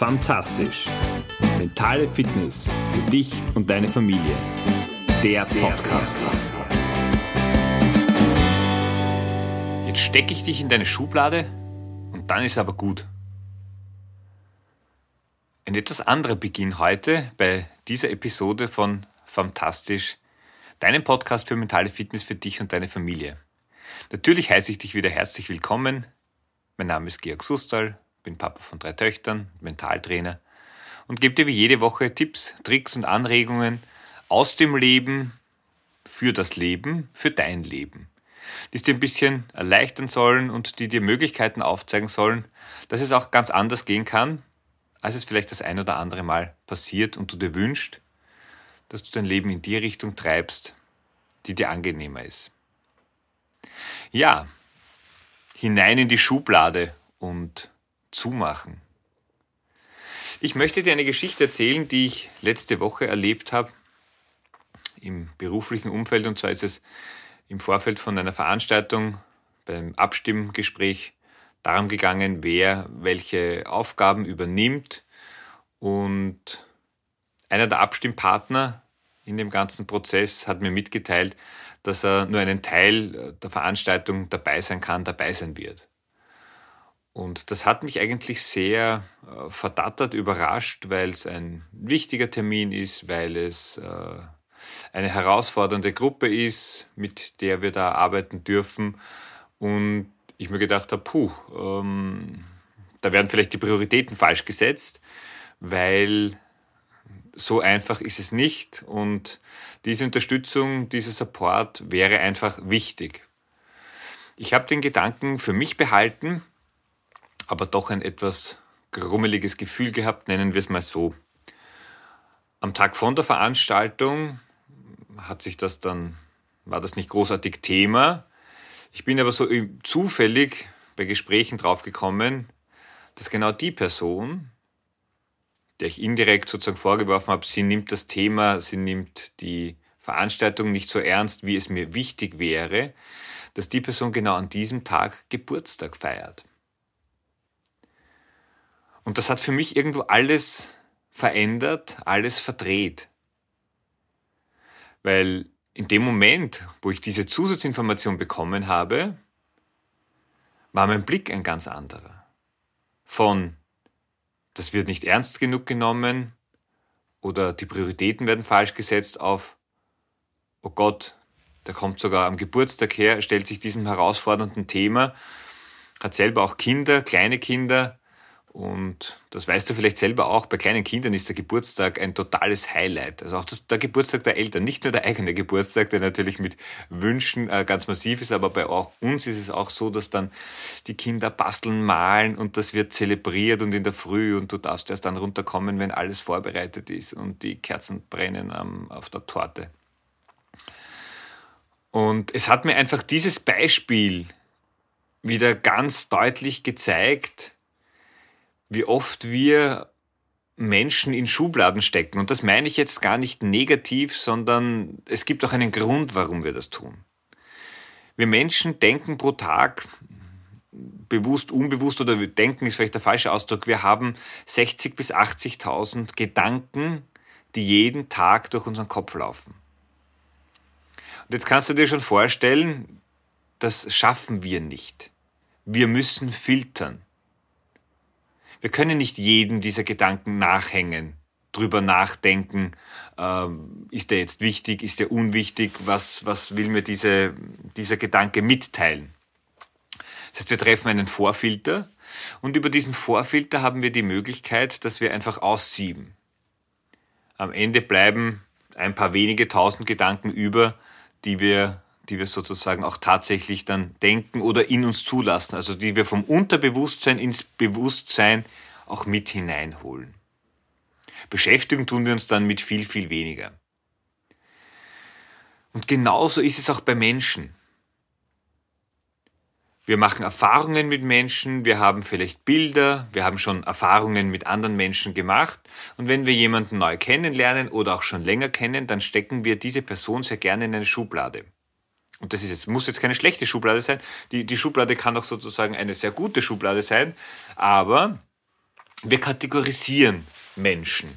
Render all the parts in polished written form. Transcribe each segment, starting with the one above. Fantastisch. Mentale Fitness für dich und deine Familie. Der Podcast. Jetzt stecke ich dich in deine Schublade und dann ist aber gut. Ein etwas anderer Beginn heute bei dieser Episode von Fantastisch, deinem Podcast für mentale Fitness für dich und deine Familie. Natürlich heiße ich dich wieder herzlich willkommen. Mein Name ist Georg Sustall, bin Papa von 3 Töchtern, Mentaltrainer und gebe dir wie jede Woche Tipps, Tricks und Anregungen aus dem Leben, für dein Leben, die es dir ein bisschen erleichtern sollen und die dir Möglichkeiten aufzeigen sollen, dass es auch ganz anders gehen kann, als es vielleicht das ein oder andere Mal passiert und du dir wünschst, dass du dein Leben in die Richtung treibst, die dir angenehmer ist. Ja, hinein in die Schublade und zumachen. Ich möchte dir eine Geschichte erzählen, die ich letzte Woche erlebt habe im beruflichen Umfeld. Und zwar ist es im Vorfeld von einer Veranstaltung beim Abstimmgespräch darum gegangen, wer welche Aufgaben übernimmt. Und einer der Abstimmpartner in dem ganzen Prozess hat mir mitgeteilt, dass er nur einen Teil der Veranstaltung dabei sein wird. Und das hat mich eigentlich sehr verdattert, überrascht, weil es ein wichtiger Termin ist, weil es eine herausfordernde Gruppe ist, mit der wir da arbeiten dürfen. Und ich mir gedacht habe, da werden vielleicht die Prioritäten falsch gesetzt, weil so einfach ist es nicht und diese Unterstützung, dieser Support wäre einfach wichtig. Ich habe den Gedanken für mich behalten, aber doch ein etwas grummeliges Gefühl gehabt, nennen wir es mal so. Am Tag von der Veranstaltung war das nicht großartig Thema. Ich bin aber so zufällig bei Gesprächen draufgekommen, dass genau die Person, der ich indirekt sozusagen vorgeworfen habe, sie nimmt das Thema, sie nimmt die Veranstaltung nicht so ernst, wie es mir wichtig wäre, dass die Person genau an diesem Tag Geburtstag feiert. Und das hat für mich irgendwo alles verändert, alles verdreht. Weil in dem Moment, wo ich diese Zusatzinformation bekommen habe, war mein Blick ein ganz anderer. Von das wird nicht ernst genug genommen oder die Prioritäten werden falsch gesetzt auf, oh Gott, der kommt sogar am Geburtstag her, stellt sich diesem herausfordernden Thema, hat selber auch Kinder, kleine Kinder und das weißt du vielleicht selber auch, bei kleinen Kindern ist der Geburtstag ein totales Highlight. Also auch der Geburtstag der Eltern, nicht nur der eigene Geburtstag, der natürlich mit Wünschen ganz massiv ist, aber bei auch uns ist es auch so, dass dann die Kinder basteln, malen und das wird zelebriert und in der Früh und du darfst erst dann runterkommen, wenn alles vorbereitet ist und die Kerzen brennen auf der Torte. Und es hat mir einfach dieses Beispiel wieder ganz deutlich gezeigt, wie oft wir Menschen in Schubladen stecken. Und das meine ich jetzt gar nicht negativ, sondern es gibt auch einen Grund, warum wir das tun. Wir Menschen denken pro Tag, bewusst, unbewusst, oder wir denken ist vielleicht der falsche Ausdruck, wir haben 60.000 bis 80.000 Gedanken, die jeden Tag durch unseren Kopf laufen. Und jetzt kannst du dir schon vorstellen, das schaffen wir nicht. Wir müssen filtern. Wir können nicht jedem dieser Gedanken nachhängen, drüber nachdenken, ist der jetzt wichtig, ist der unwichtig, was will mir dieser Gedanke mitteilen. Das heißt, wir treffen einen Vorfilter und über diesen Vorfilter haben wir die Möglichkeit, dass wir einfach aussieben. Am Ende bleiben ein paar wenige tausend Gedanken über, die wir sozusagen auch tatsächlich dann denken oder in uns zulassen, also die wir vom Unterbewusstsein ins Bewusstsein auch mit hineinholen. Beschäftigen tun wir uns dann mit viel, viel weniger. Und genauso ist es auch bei Menschen. Wir machen Erfahrungen mit Menschen, wir haben vielleicht Bilder, wir haben schon Erfahrungen mit anderen Menschen gemacht und wenn wir jemanden neu kennenlernen oder auch schon länger kennen, dann stecken wir diese Person sehr gerne in eine Schublade. Und das muss jetzt keine schlechte Schublade sein. Die Schublade kann auch sozusagen eine sehr gute Schublade sein. Aber Wir kategorisieren Menschen.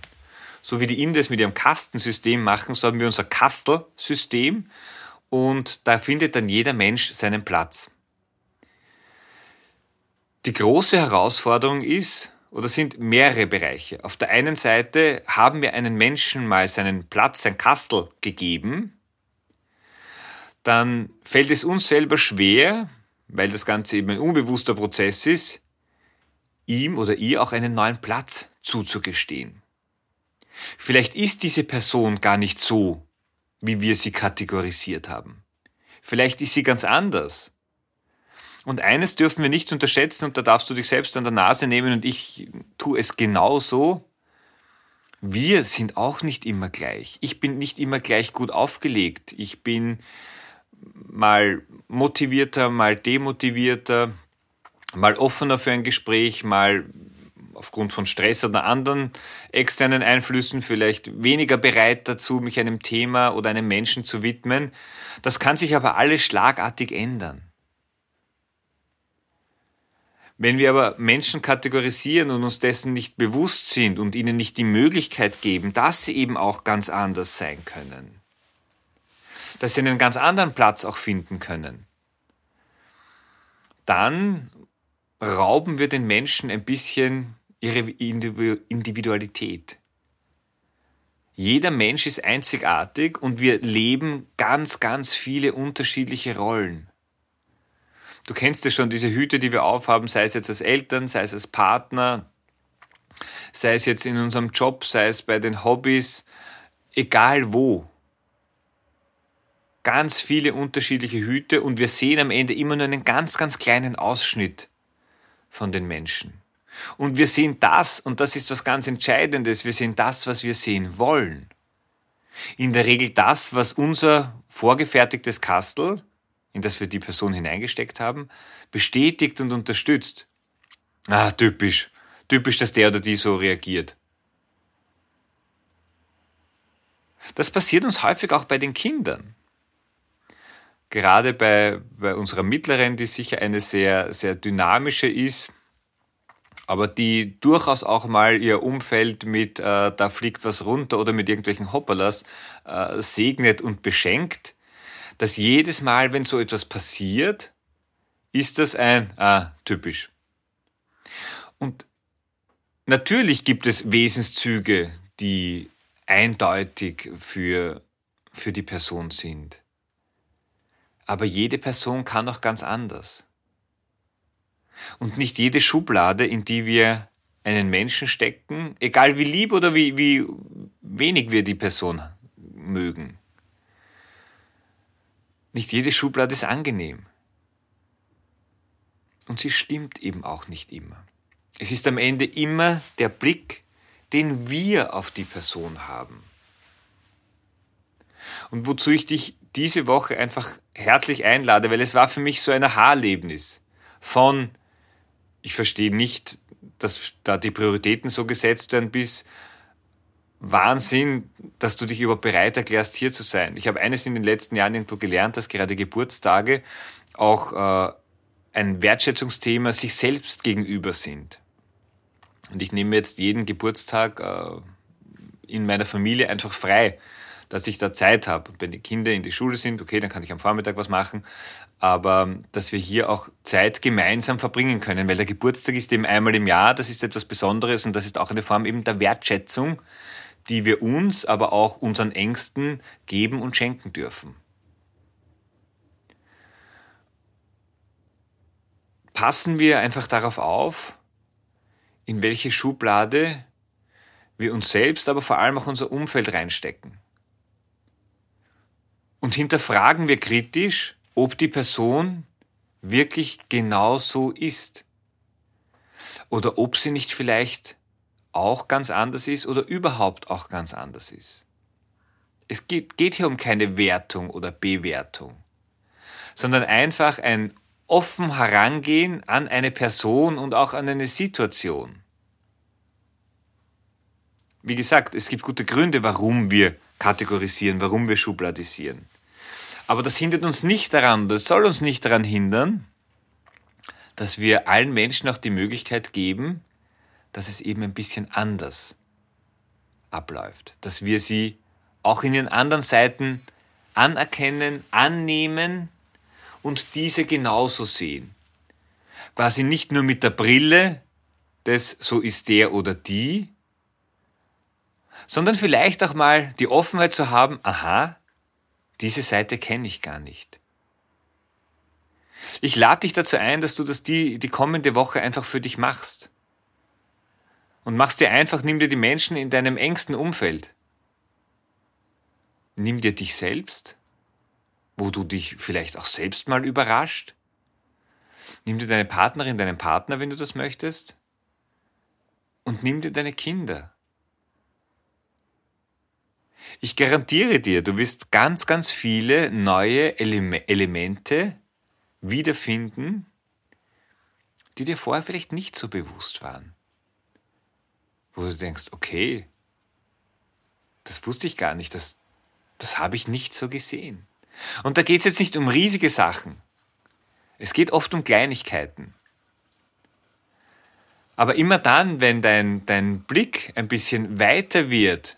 So wie die Indes mit ihrem Kastensystem machen, so haben wir unser Kastelsystem und da findet dann jeder Mensch seinen Platz. Die große Herausforderung ist, oder sind mehrere Bereiche. Auf der einen Seite haben wir einem Menschen mal seinen Platz, sein Kastel gegeben. Dann fällt es uns selber schwer, weil das Ganze eben ein unbewusster Prozess ist, ihm oder ihr auch einen neuen Platz zuzugestehen. Vielleicht ist diese Person gar nicht so, wie wir sie kategorisiert haben. Vielleicht ist sie ganz anders. Und eines dürfen wir nicht unterschätzen, und da darfst du dich selbst an der Nase nehmen und ich tue es genauso. Wir sind auch nicht immer gleich. Ich bin nicht immer gleich gut aufgelegt. Ich bin mal motivierter, mal demotivierter, mal offener für ein Gespräch, mal aufgrund von Stress oder anderen externen Einflüssen vielleicht weniger bereit dazu, mich einem Thema oder einem Menschen zu widmen. Das kann sich aber alles schlagartig ändern. Wenn wir aber Menschen kategorisieren und uns dessen nicht bewusst sind und ihnen nicht die Möglichkeit geben, dass sie eben auch ganz anders sein können, dass sie einen ganz anderen Platz auch finden können, dann rauben wir den Menschen ein bisschen ihre Individualität. Jeder Mensch ist einzigartig und wir leben ganz, ganz viele unterschiedliche Rollen. Du kennst ja schon diese Hüte, die wir aufhaben, sei es jetzt als Eltern, sei es als Partner, sei es jetzt in unserem Job, sei es bei den Hobbys, egal wo. Ganz viele unterschiedliche Hüte und wir sehen am Ende immer nur einen ganz, ganz kleinen Ausschnitt von den Menschen. Und wir sehen das, und das ist was ganz Entscheidendes, wir sehen das, was wir sehen wollen. In der Regel das, was unser vorgefertigtes Kastel, in das wir die Person hineingesteckt haben, bestätigt und unterstützt. Ah, typisch. Typisch, dass der oder die so reagiert. Das passiert uns häufig auch bei den Kindern. Gerade bei unserer Mittleren, die sicher eine sehr, sehr dynamische ist, aber die durchaus auch mal ihr Umfeld mit da fliegt was runter oder mit irgendwelchen Hopperlers segnet und beschenkt, dass jedes Mal, wenn so etwas passiert, ist das ein typisch. Und natürlich gibt es Wesenszüge, die eindeutig für die Person sind. Aber jede Person kann auch ganz anders. Und nicht jede Schublade, in die wir einen Menschen stecken, egal wie lieb oder wie wenig wir die Person mögen, nicht jede Schublade ist angenehm. Und sie stimmt eben auch nicht immer. Es ist am Ende immer der Blick, den wir auf die Person haben. Und wozu ich dich diese Woche einfach herzlich einlade, weil es war für mich so ein Aha-Erlebnis von, ich verstehe nicht, dass da die Prioritäten so gesetzt werden, bis Wahnsinn, dass du dich überhaupt bereit erklärst, hier zu sein. Ich habe eines in den letzten Jahren irgendwo gelernt, dass gerade Geburtstage auch ein Wertschätzungsthema sich selbst gegenüber sind. Und ich nehme jetzt jeden Geburtstag in meiner Familie einfach frei, dass ich da Zeit habe. Wenn die Kinder in die Schule sind, okay, dann kann ich am Vormittag was machen, aber dass wir hier auch Zeit gemeinsam verbringen können, weil der Geburtstag ist eben einmal im Jahr, das ist etwas Besonderes und das ist auch eine Form eben der Wertschätzung, die wir uns, aber auch unseren Ängsten geben und schenken dürfen. Passen wir einfach darauf auf, in welche Schublade wir uns selbst, aber vor allem auch unser Umfeld reinstecken. Und hinterfragen wir kritisch, ob die Person wirklich genau so ist. Oder ob sie nicht vielleicht auch ganz anders ist oder überhaupt auch ganz anders ist. Es geht hier um keine Wertung oder Bewertung, sondern einfach ein offen Herangehen an eine Person und auch an eine Situation. Wie gesagt, es gibt gute Gründe, warum wir kategorisieren, warum wir schubladisieren. Aber das hindert uns nicht daran, das soll uns nicht daran hindern, dass wir allen Menschen auch die Möglichkeit geben, dass es eben ein bisschen anders abläuft. Dass wir sie auch in ihren anderen Seiten anerkennen, annehmen und diese genauso sehen. Quasi nicht nur mit der Brille des so ist der oder die, sondern vielleicht auch mal die Offenheit zu haben, aha, diese Seite kenne ich gar nicht. Ich lade dich dazu ein, dass du das die kommende Woche einfach für dich machst. Und machst dir einfach, nimm dir die Menschen in deinem engsten Umfeld. Nimm dir dich selbst, wo du dich vielleicht auch selbst mal überrascht. Nimm dir deine Partnerin, deinen Partner, wenn du das möchtest. Und nimm dir deine Kinder. Ich garantiere dir, du wirst ganz, ganz viele neue Elemente wiederfinden, die dir vorher vielleicht nicht so bewusst waren. Wo du denkst, okay, das wusste ich gar nicht, das habe ich nicht so gesehen. Und da geht es jetzt nicht um riesige Sachen. Es geht oft um Kleinigkeiten. Aber immer dann, wenn dein Blick ein bisschen weiter wird,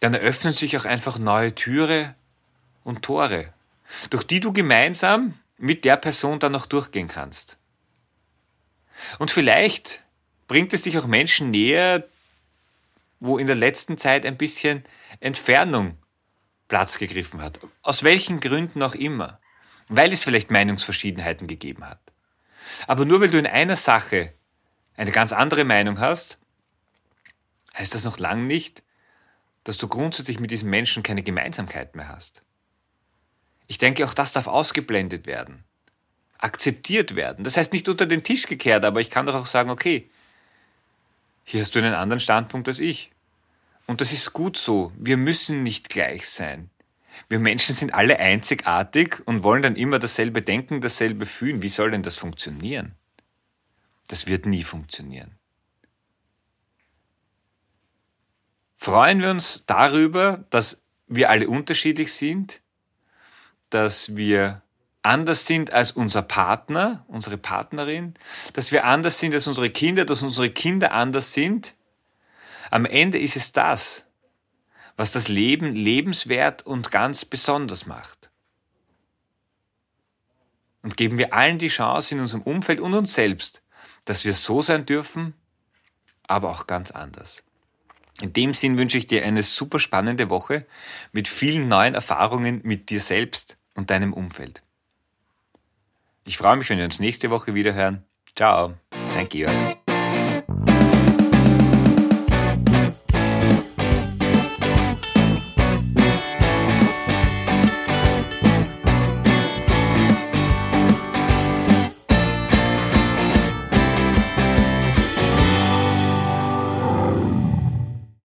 dann eröffnen sich auch einfach neue Türen und Tore, durch die du gemeinsam mit der Person dann noch durchgehen kannst. Und vielleicht bringt es dich auch Menschen näher, wo in der letzten Zeit ein bisschen Entfernung Platz gegriffen hat. Aus welchen Gründen auch immer. Weil es vielleicht Meinungsverschiedenheiten gegeben hat. Aber nur weil du in einer Sache eine ganz andere Meinung hast, heißt das noch lange nicht, dass du grundsätzlich mit diesem Menschen keine Gemeinsamkeit mehr hast. Ich denke, auch das darf ausgeblendet werden, akzeptiert werden. Das heißt nicht unter den Tisch gekehrt, aber ich kann doch auch sagen, okay, hier hast du einen anderen Standpunkt als ich. Und das ist gut so. Wir müssen nicht gleich sein. Wir Menschen sind alle einzigartig und wollen dann immer dasselbe denken, dasselbe fühlen. Wie soll denn das funktionieren? Das wird nie funktionieren. Freuen wir uns darüber, dass wir alle unterschiedlich sind, dass wir anders sind als unser Partner, unsere Partnerin, dass wir anders sind als unsere Kinder, dass unsere Kinder anders sind. Am Ende ist es das, was das Leben lebenswert und ganz besonders macht. Und geben wir allen die Chance in unserem Umfeld und uns selbst, dass wir so sein dürfen, aber auch ganz anders. In dem Sinn wünsche ich dir eine super spannende Woche mit vielen neuen Erfahrungen mit dir selbst und deinem Umfeld. Ich freue mich, wenn wir uns nächste Woche wieder hören. Ciao, dein Georg.